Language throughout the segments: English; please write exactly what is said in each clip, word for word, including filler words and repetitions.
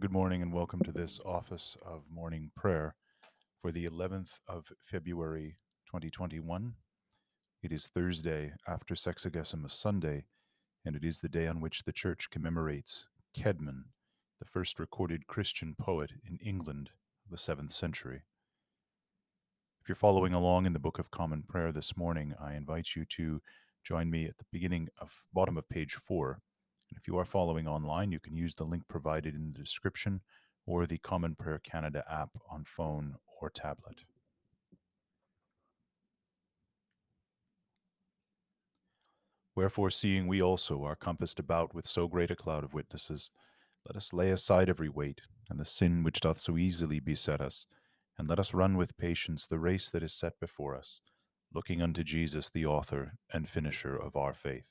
Good morning and welcome to this Office of Morning Prayer for the eleventh of February twenty twenty-one. It is Thursday after Sexagesima Sunday, and it is the day on which the Church commemorates Kedman, the first recorded Christian poet in England of the seventh century. If you're following along in the Book of Common Prayer this morning, I invite you to join me at the beginning of bottom of page four. And if you are following online, you can use the link provided in the description or the Common Prayer Canada app on phone or tablet. Wherefore, seeing we also are compassed about with so great a cloud of witnesses, let us lay aside every weight and the sin which doth so easily beset us, and let us run with patience the race that is set before us, looking unto Jesus, the author and finisher of our faith.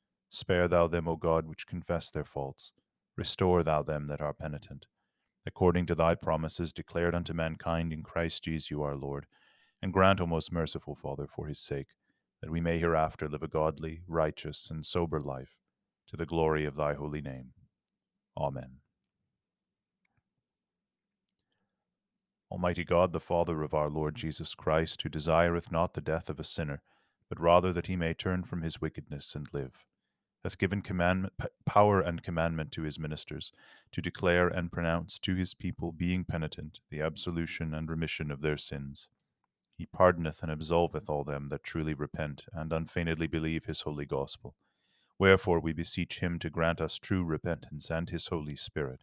Spare thou them, O God, which confess their faults. Restore thou them that are penitent. According to thy promises declared unto mankind in Christ Jesus our Lord, and grant, O most merciful Father, for his sake, that we may hereafter live a godly, righteous, and sober life, to the glory of thy holy name. Amen. Almighty God, the Father of our Lord Jesus Christ, who desireth not the death of a sinner, but rather that he may turn from his wickedness and live, hath given commandment, power and commandment to his ministers, to declare and pronounce to his people, being penitent, the absolution and remission of their sins. He pardoneth and absolveth all them that truly repent and unfeignedly believe his holy gospel. Wherefore we beseech him to grant us true repentance and his Holy Spirit,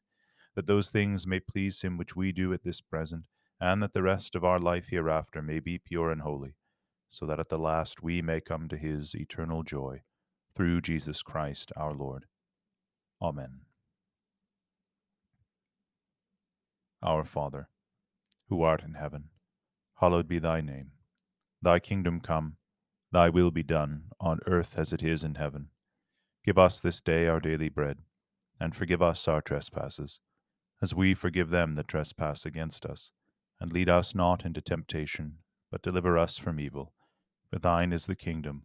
that those things may please him which we do at this present, and that the rest of our life hereafter may be pure and holy, so that at the last we may come to his eternal joy. Through Jesus Christ our Lord. Amen. Our Father, who art in heaven, hallowed be thy name. Thy kingdom come, thy will be done, on earth as it is in heaven. Give us this day our daily bread, and forgive us our trespasses, as we forgive them that trespass against us. And lead us not into temptation, but deliver us from evil. For thine is the kingdom,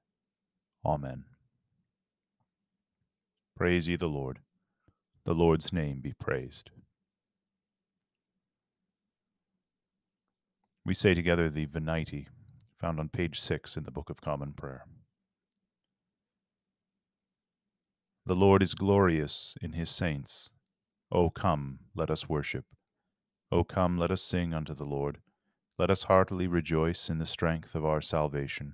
Amen. Praise ye the Lord. The Lord's name be praised. We say together the Venite, found on page six in the Book of Common Prayer. The Lord is glorious in his saints. O come, let us worship. O come, let us sing unto the Lord. Let us heartily rejoice in the strength of our salvation.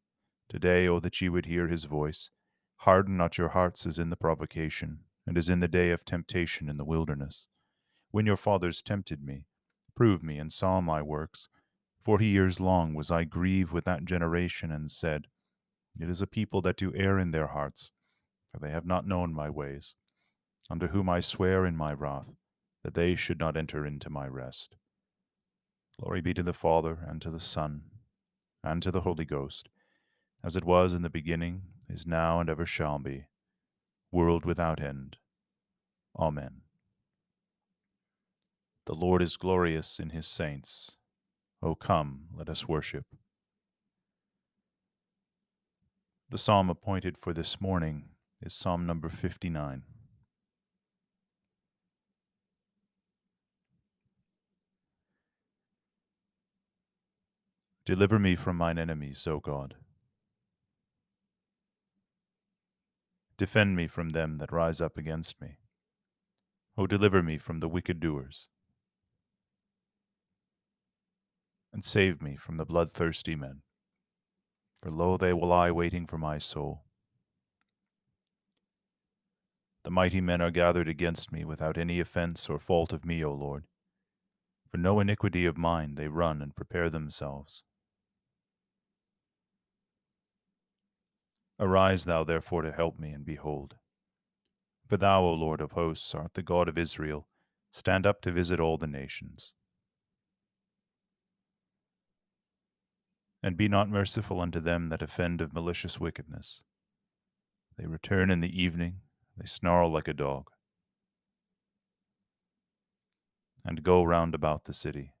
Today, O that ye would hear his voice. Harden not your hearts as in the provocation, and as in the day of temptation in the wilderness. When your fathers tempted me, prove me, and saw my works. Forty years long was I grieved with that generation, and said, It is a people that do err in their hearts, for they have not known my ways, unto whom I swear in my wrath, that they should not enter into my rest. Glory be to the Father, and to the Son, and to the Holy Ghost, as it was in the beginning, is now, and ever shall be, world without end. Amen. The Lord is glorious in his saints. O come, let us worship. The psalm appointed for this morning is Psalm number fifty-nine. Deliver me from mine enemies, O God. Defend me from them that rise up against me. O deliver me from the wicked doers, and save me from the bloodthirsty men. For lo, they will lie waiting for my soul. The mighty men are gathered against me without any offense or fault of me, O Lord. For no iniquity of mine they run and prepare themselves. Arise thou therefore to help me, and behold. For thou, O Lord of hosts, art the God of Israel. Stand up to visit all the nations. And be not merciful unto them that offend of malicious wickedness. They return in the evening, they snarl like a dog, and go round about the city.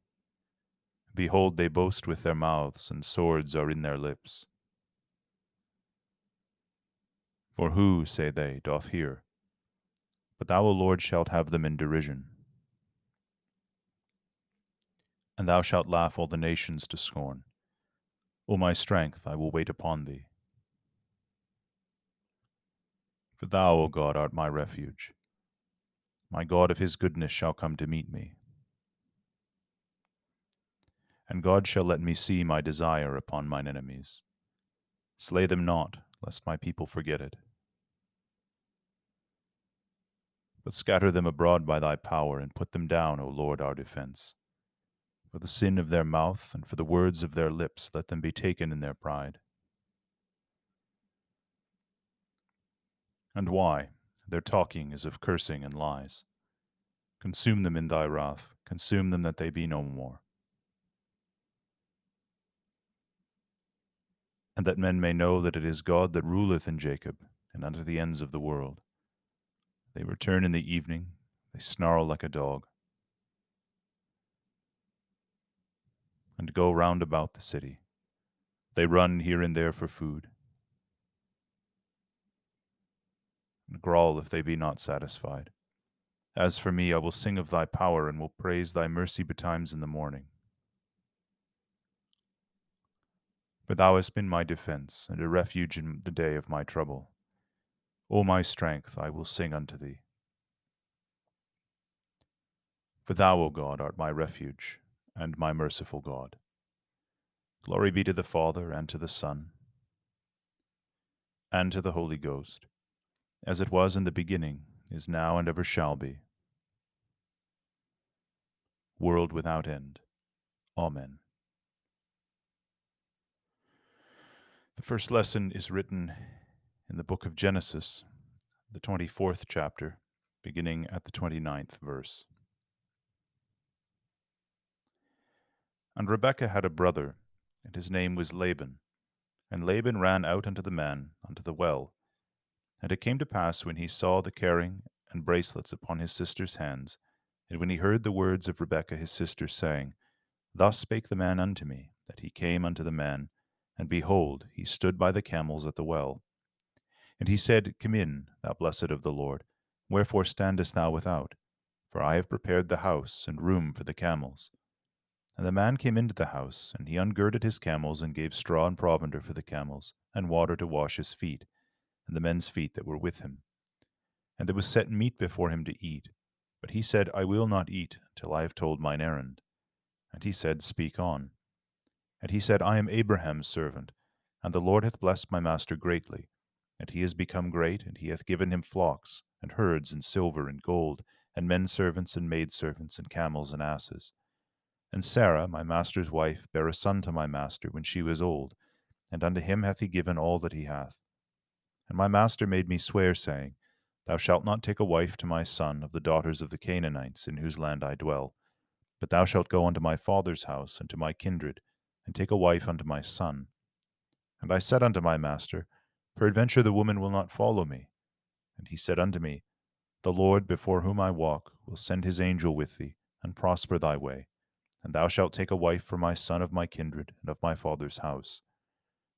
Behold, they boast with their mouths, and swords are in their lips. For who, say they, doth hear? But thou, O Lord, shalt have them in derision, and thou shalt laugh all the nations to scorn. O my strength, I will wait upon thee. For thou, O God, art my refuge. My God of his goodness shall come to meet me. And God shall let me see my desire upon mine enemies. Slay them not, lest my people forget it. But scatter them abroad by thy power, and put them down, O Lord, our defense. For the sin of their mouth and for the words of their lips, let them be taken in their pride. And why? Their talking is of cursing and lies. Consume them in thy wrath, consume them that they be no more. And that men may know that it is God that ruleth in Jacob, and unto the ends of the world. They return in the evening, they snarl like a dog, and go round about the city. They run here and there for food, and growl if they be not satisfied. As for me, I will sing of thy power, and will praise thy mercy betimes in the morning. For thou hast been my defense, and a refuge in the day of my trouble. O my strength, I will sing unto thee. For thou, O God, art my refuge, and my merciful God. Glory be to the Father, and to the Son, and to the Holy Ghost, as it was in the beginning, is now, and ever shall be, world without end. Amen. The first lesson is written in the book of Genesis, the twenty-fourth chapter, beginning at the twenty-ninth verse. And Rebekah had a brother, and his name was Laban. And Laban ran out unto the man, unto the well. And it came to pass, when he saw the carrying and bracelets upon his sister's hands, and when he heard the words of Rebekah his sister, saying, Thus spake the man unto me, that he came unto the man, and behold, he stood by the camels at the well. And he said, Come in, thou blessed of the Lord, wherefore standest thou without? For I have prepared the house and room for the camels. And the man came into the house, and he ungirded his camels, and gave straw and provender for the camels, and water to wash his feet, and the men's feet that were with him. And there was set meat before him to eat. But he said, I will not eat, till I have told mine errand. And he said, Speak on. And he said, I am Abraham's servant, and the Lord hath blessed my master greatly. And he is become great, and he hath given him flocks, and herds, and silver, and gold, and men servants, and maid servants, and camels, and asses. And Sarah, my master's wife, bare a son to my master when she was old, and unto him hath he given all that he hath. And my master made me swear, saying, Thou shalt not take a wife to my son of the daughters of the Canaanites, in whose land I dwell, but thou shalt go unto my father's house and to my kindred, and take a wife unto my son. And I said unto my master, Peradventure the woman will not follow me. And he said unto me, The Lord, before whom I walk, will send his angel with thee, and prosper thy way, and thou shalt take a wife for my son of my kindred and of my father's house.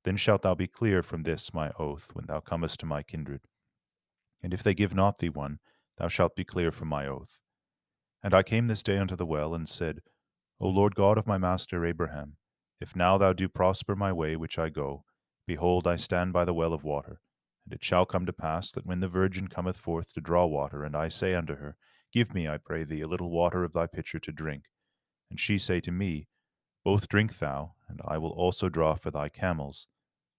Then shalt thou be clear from this my oath when thou comest to my kindred. And if they give not thee one, thou shalt be clear from my oath. And I came this day unto the well, and said, O Lord God of my master Abraham, if now thou do prosper my way which I go, behold, I stand by the well of water. And it shall come to pass that when the virgin cometh forth to draw water, and I say unto her, Give me, I pray thee, a little water of thy pitcher to drink, and she say to me, Both drink thou, and I will also draw for thy camels,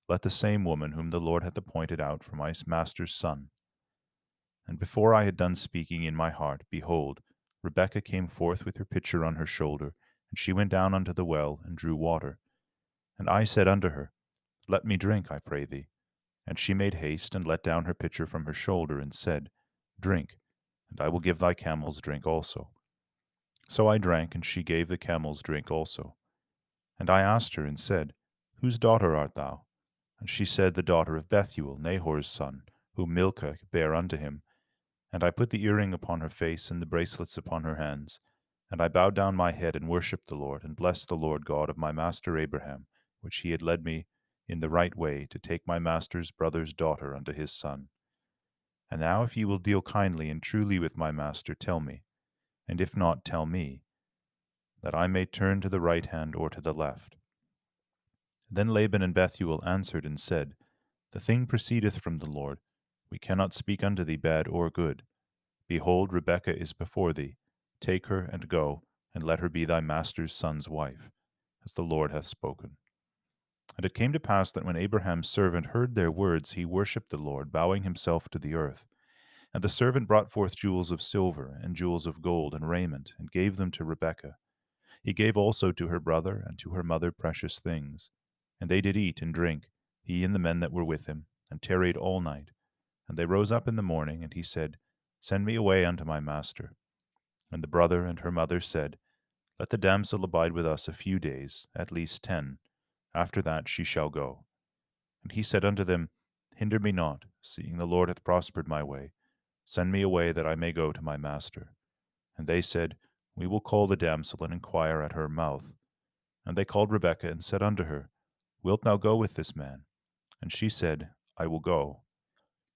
let the same woman whom the Lord hath appointed out for my master's son. And before I had done speaking in my heart, behold, Rebekah came forth with her pitcher on her shoulder, and she went down unto the well, and drew water. And I said unto her, Let me drink, I pray thee. And she made haste, and let down her pitcher from her shoulder, and said, Drink, and I will give thy camels drink also. So I drank, and she gave the camels drink also. And I asked her, and said, Whose daughter art thou? And she said, The daughter of Bethuel, Nahor's son, whom Milcah bare unto him. And I put the earring upon her face, and the bracelets upon her hands. And I bowed down my head, and worshipped the Lord, and blessed the Lord God of my master Abraham, which he had led me in the right way to take my master's brother's daughter unto his son. And now if ye will deal kindly and truly with my master, tell me, and if not, tell me, that I may turn to the right hand or to the left. Then Laban and Bethuel answered and said, The thing proceedeth from the Lord, we cannot speak unto thee bad or good. Behold, Rebekah is before thee, take her and go, and let her be thy master's son's wife, as the Lord hath spoken. And it came to pass that when Abraham's servant heard their words, he worshipped the Lord, bowing himself to the earth. And the servant brought forth jewels of silver, and jewels of gold, and raiment, and gave them to Rebekah. He gave also to her brother and to her mother precious things. And they did eat and drink, he and the men that were with him, and tarried all night. And they rose up in the morning, and he said, Send me away unto my master. And the brother and her mother said, Let the damsel abide with us a few days, at least ten. After that she shall go. And he said unto them, Hinder me not, seeing the Lord hath prospered my way. Send me away, that I may go to my master. And they said, We will call the damsel, and inquire at her mouth. And they called Rebekah, and said unto her, Wilt thou go with this man? And she said, I will go.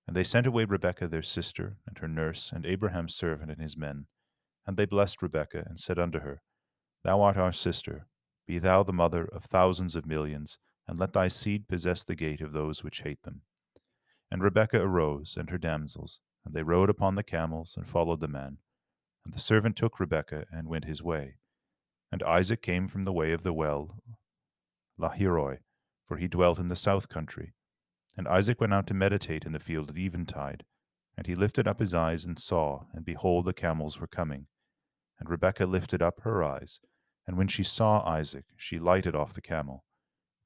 And they sent away Rebekah their sister, and her nurse, and Abraham's servant, and his men. And they blessed Rebekah, and said unto her, Thou art our sister. Be thou the mother of thousands of millions, and let thy seed possess the gate of those which hate them. And Rebekah arose, and her damsels, and they rode upon the camels, and followed the man. And the servant took Rebekah, and went his way. And Isaac came from the way of the well Lahai-roi, for he dwelt in the south country. And Isaac went out to meditate in the field at eventide. And he lifted up his eyes, and saw, and behold, the camels were coming. And Rebekah lifted up her eyes, and when she saw Isaac, she lighted off the camel.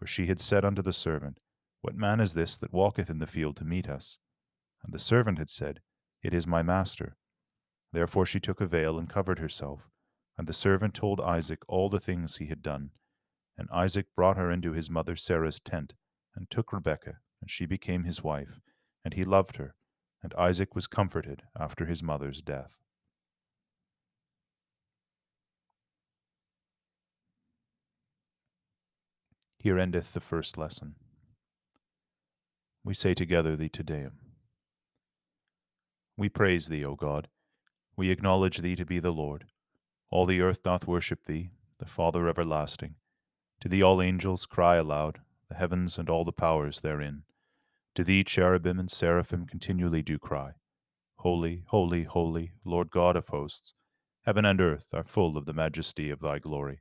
For she had said unto the servant, What man is this that walketh in the field to meet us? And the servant had said, It is my master. Therefore she took a veil and covered herself. And the servant told Isaac all the things he had done. And Isaac brought her into his mother Sarah's tent, and took Rebekah, and she became his wife. And he loved her, and Isaac was comforted after his mother's death. Here endeth the first lesson. We say together the Te Deum. We praise thee, O God. We acknowledge thee to be the Lord. All the earth doth worship thee, the Father everlasting. To thee all angels cry aloud, the heavens and all the powers therein. To thee cherubim and seraphim continually do cry. Holy, holy, holy, Lord God of hosts. Heaven and earth are full of the majesty of thy glory.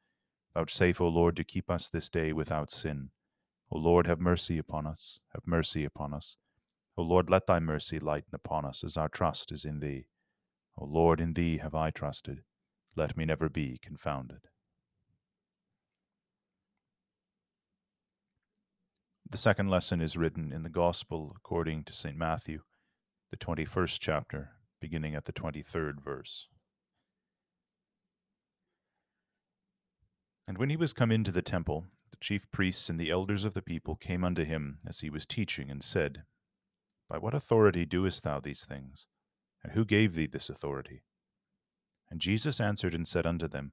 Vouchsafe, O Lord, to keep us this day without sin. O Lord, have mercy upon us, have mercy upon us. O Lord, let thy mercy lighten upon us, as our trust is in thee. O Lord, in thee have I trusted. Let me never be confounded. The second lesson is written in the Gospel according to Saint Matthew, the twenty-first chapter, beginning at the twenty-third verse. And when he was come into the temple, the chief priests and the elders of the people came unto him as he was teaching, and said, By what authority doest thou these things? And who gave thee this authority? And Jesus answered and said unto them,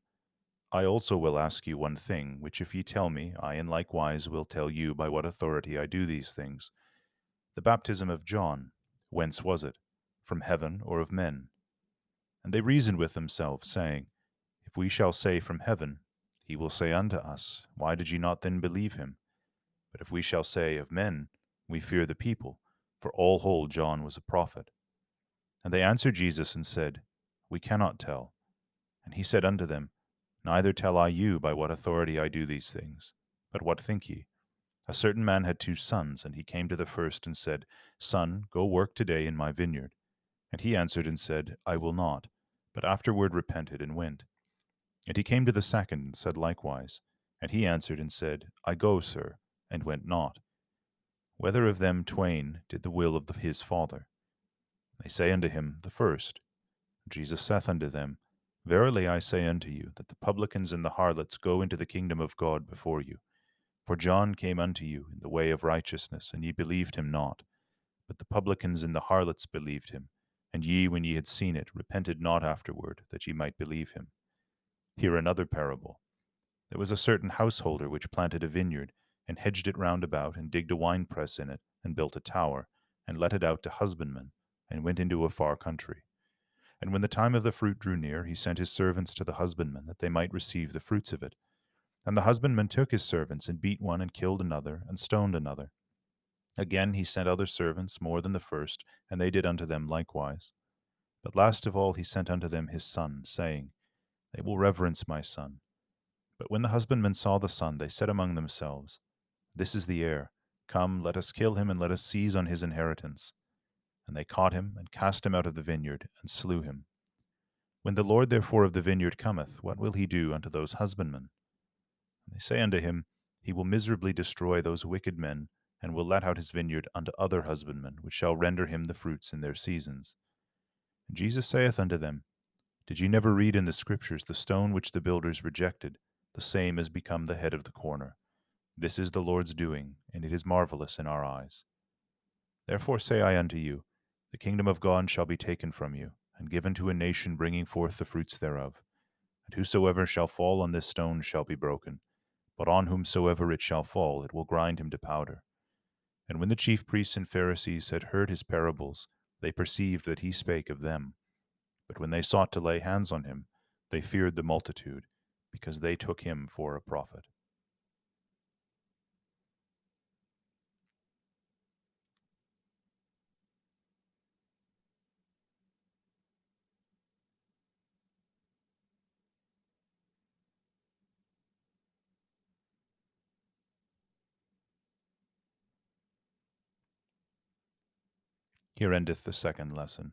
I also will ask you one thing, which if ye tell me, I in like wise will tell you by what authority I do these things. The baptism of John, whence was it? From heaven or of men? And they reasoned with themselves, saying, If we shall say from heaven, he will say unto us, Why did ye not then believe him? But if we shall say of men, we fear the people, for all hold John was a prophet. And they answered Jesus and said, We cannot tell. And he said unto them, Neither tell I you by what authority I do these things. But what think ye? A certain man had two sons, and he came to the first and said, Son, go work today in my vineyard. And he answered and said, I will not, but afterward repented and went. And he came to the second and said likewise. And he answered and said, I go, sir, and went not. Whether of them twain did the will of the, his father? They say unto him, The first. Jesus saith unto them, Verily I say unto you, that the publicans and the harlots go into the kingdom of God before you. For John came unto you in the way of righteousness, and ye believed him not. But the publicans and the harlots believed him, and ye, when ye had seen it, repented not afterward, that ye might believe him. Hear another parable. There was a certain householder which planted a vineyard, and hedged it round about, and digged a winepress in it, and built a tower, and let it out to husbandmen, and went into a far country. And when the time of the fruit drew near, he sent his servants to the husbandmen, that they might receive the fruits of it. And the husbandman took his servants, and beat one, and killed another, and stoned another. Again he sent other servants, more than the first, and they did unto them likewise. But last of all he sent unto them his son, saying, They will reverence my son. But when the husbandmen saw the son, they said among themselves, This is the heir. Come, let us kill him, and let us seize on his inheritance. And they caught him, and cast him out of the vineyard, and slew him. When the Lord therefore of the vineyard cometh, what will he do unto those husbandmen? And they say unto him, He will miserably destroy those wicked men, and will let out his vineyard unto other husbandmen, which shall render him the fruits in their seasons. And Jesus saith unto them, Did ye never read in the Scriptures, The stone which the builders rejected, the same is become the head of the corner? This is the Lord's doing, and it is marvellous in our eyes. Therefore say I unto you, The kingdom of God shall be taken from you, and given to a nation bringing forth the fruits thereof. And whosoever shall fall on this stone shall be broken, but on whomsoever it shall fall, it will grind him to powder. And when the chief priests and Pharisees had heard his parables, they perceived that he spake of them. But when they sought to lay hands on him, they feared the multitude, because they took him for a prophet. Here endeth the second lesson.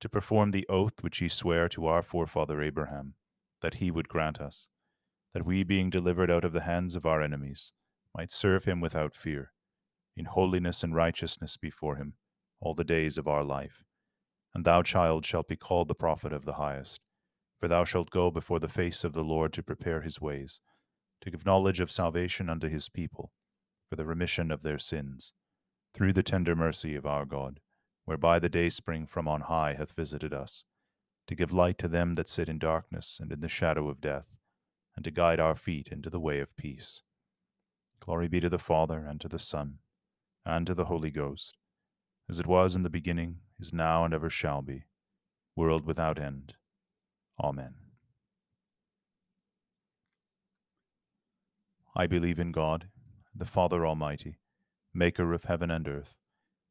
to perform the oath which he sware to our forefather Abraham, that he would grant us, that we, being delivered out of the hands of our enemies, might serve him without fear, in holiness and righteousness before him, all the days of our life. And thou, child, shalt be called the prophet of the highest, For thou shalt go before the face of the Lord to prepare his ways, to give knowledge of salvation unto his people, for the remission of their sins, through the tender mercy of our God, whereby the dayspring from on high hath visited us, to give light to them that sit in darkness and in the shadow of death, and to guide our feet into the way of peace. Glory be to the Father, and to the Son, and to the Holy Ghost, as it was in the beginning, is now, and ever shall be, world without end. Amen. I believe in God, the Father Almighty, maker of heaven and earth,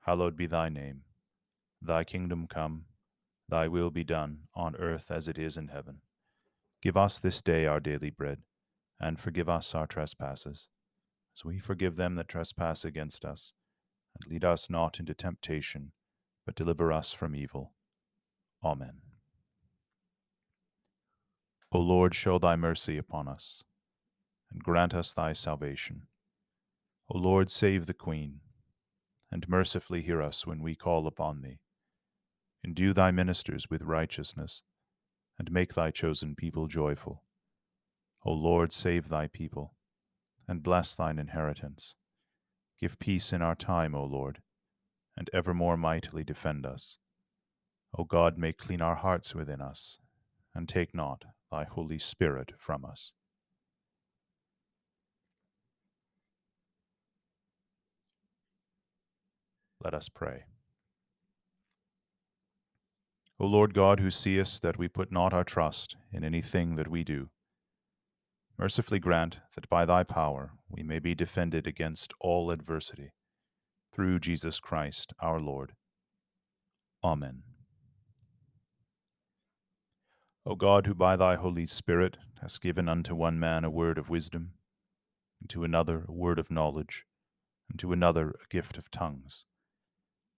hallowed be thy name. Thy kingdom come, thy will be done, on earth as it is in heaven. Give us this day our daily bread, and forgive us our trespasses, as we forgive them that trespass against us. And lead us not into temptation, but deliver us from evil. Amen. O Lord, show thy mercy upon us, and grant us thy salvation. O Lord, save the Queen, and mercifully hear us when we call upon thee. Endue thy ministers with righteousness, and make thy chosen people joyful. O Lord, save thy people, and bless thine inheritance. Give peace in our time, O Lord, and evermore mightily defend us. O God, make clean our hearts within us, and take not thy Holy Spirit from us. Let us pray. O Lord God, who seest that we put not our trust in anything that we do, mercifully grant that by thy power we may be defended against all adversity, through Jesus Christ our Lord. Amen. O God, who by thy Holy Spirit hast given unto one man a word of wisdom, and to another a word of knowledge, and to another a gift of tongues,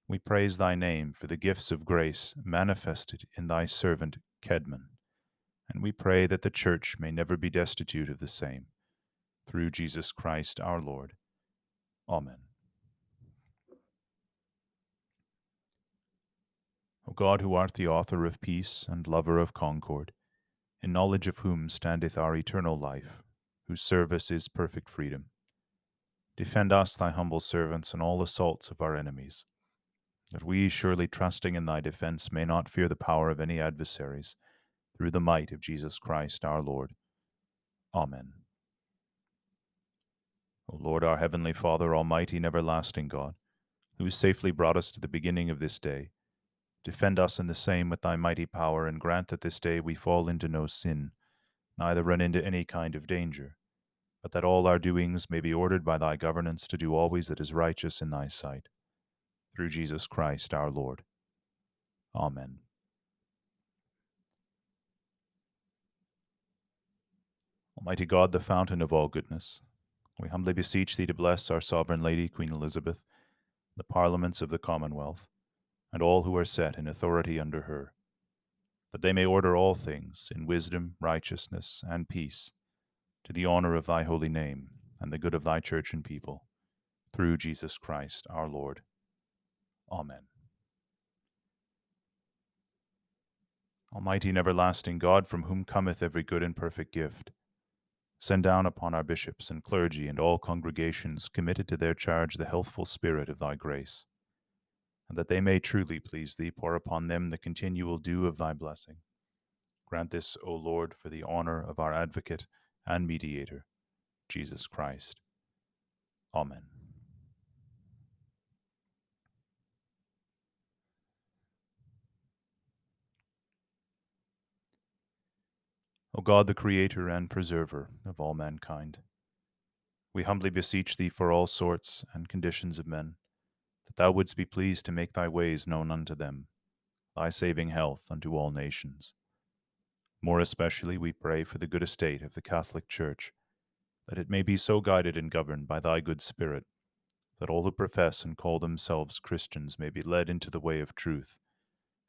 we praise thy name for the gifts of grace manifested in thy servant Kedman, and we pray that the Church may never be destitute of the same, through Jesus Christ our Lord. Amen. O God, who art the author of peace and lover of concord, in knowledge of whom standeth our eternal life, whose service is perfect freedom, defend us, thy humble servants, in all assaults of our enemies, that we, surely trusting in thy defence, may not fear the power of any adversaries, through the might of Jesus Christ our Lord. Amen. O Lord, our heavenly Father, almighty and everlasting God, who has safely brought us to the beginning of this day, defend us in the same with thy mighty power, and grant that this day we fall into no sin, neither run into any kind of danger, but that all our doings may be ordered by thy governance to do always that is righteous in thy sight. Through Jesus Christ our Lord. Amen. Almighty God, the fountain of all goodness, we humbly beseech thee to bless our Sovereign Lady, Queen Elizabeth, the parliaments of the Commonwealth, and all who are set in authority under her, that they may order all things in wisdom, righteousness, and peace, to the honor of thy holy name, and the good of thy Church and people, through Jesus Christ our Lord. Amen. Almighty and everlasting God, from whom cometh every good and perfect gift, send down upon our bishops and clergy and all congregations committed to their charge the healthful spirit of thy grace, and that they may truly please thee, pour upon them the continual dew of thy blessing, Grant this, O Lord, for the honor of our advocate and mediator, Jesus Christ. Amen. O God, the Creator and Preserver of all mankind, we humbly beseech Thee for all sorts and conditions of men, that Thou wouldst be pleased to make Thy ways known unto them, Thy saving health unto all nations. More especially we pray for the good estate of the Catholic Church, that it may be so guided and governed by Thy good Spirit, that all who profess and call themselves Christians may be led into the way of truth,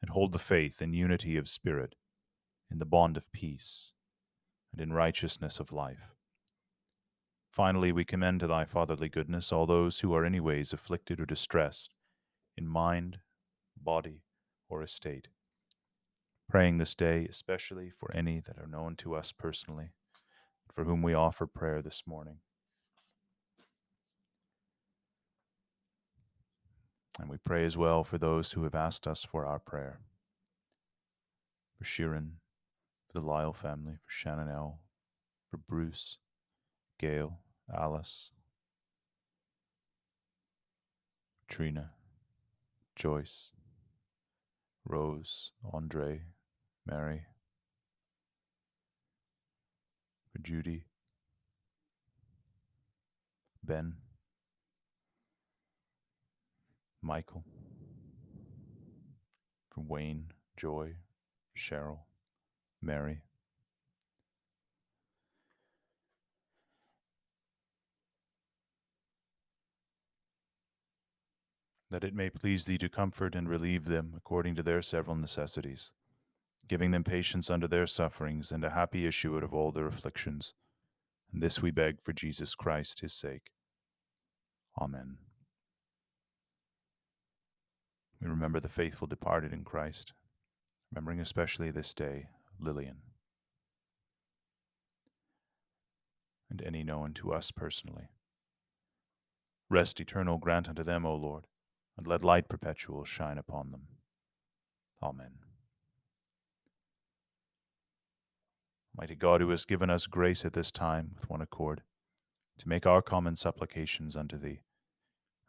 and hold the faith in unity of spirit, in the bond of peace, and in righteousness of life. Finally, we commend to Thy fatherly goodness all those who are anyways afflicted or distressed, in mind, body, or estate, praying this day especially for any that are known to us personally, for whom we offer prayer this morning. And we pray as well for those who have asked us for our prayer, for Shirin, for the Lyle family, for Shannon L., for Bruce, Gail, Alice, Trina, Joyce, Rose, Andre, Mary, for Judy, Ben, Michael, for Wayne, Joy, Cheryl, Mary. That it may please Thee to comfort and relieve them according to their several necessities, giving them patience under their sufferings and a happy issue out of all their afflictions. And this we beg for Jesus Christ, His sake. Amen. We remember the faithful departed in Christ, remembering especially this day Lillian, and any known to us personally. Rest eternal grant unto them, O Lord, and let light perpetual shine upon them. Amen. Mighty God, who has given us grace at this time with one accord, to make our common supplications unto Thee,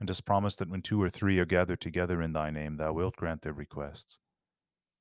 and hast promised that when two or three are gathered together in Thy name, Thou wilt grant their requests.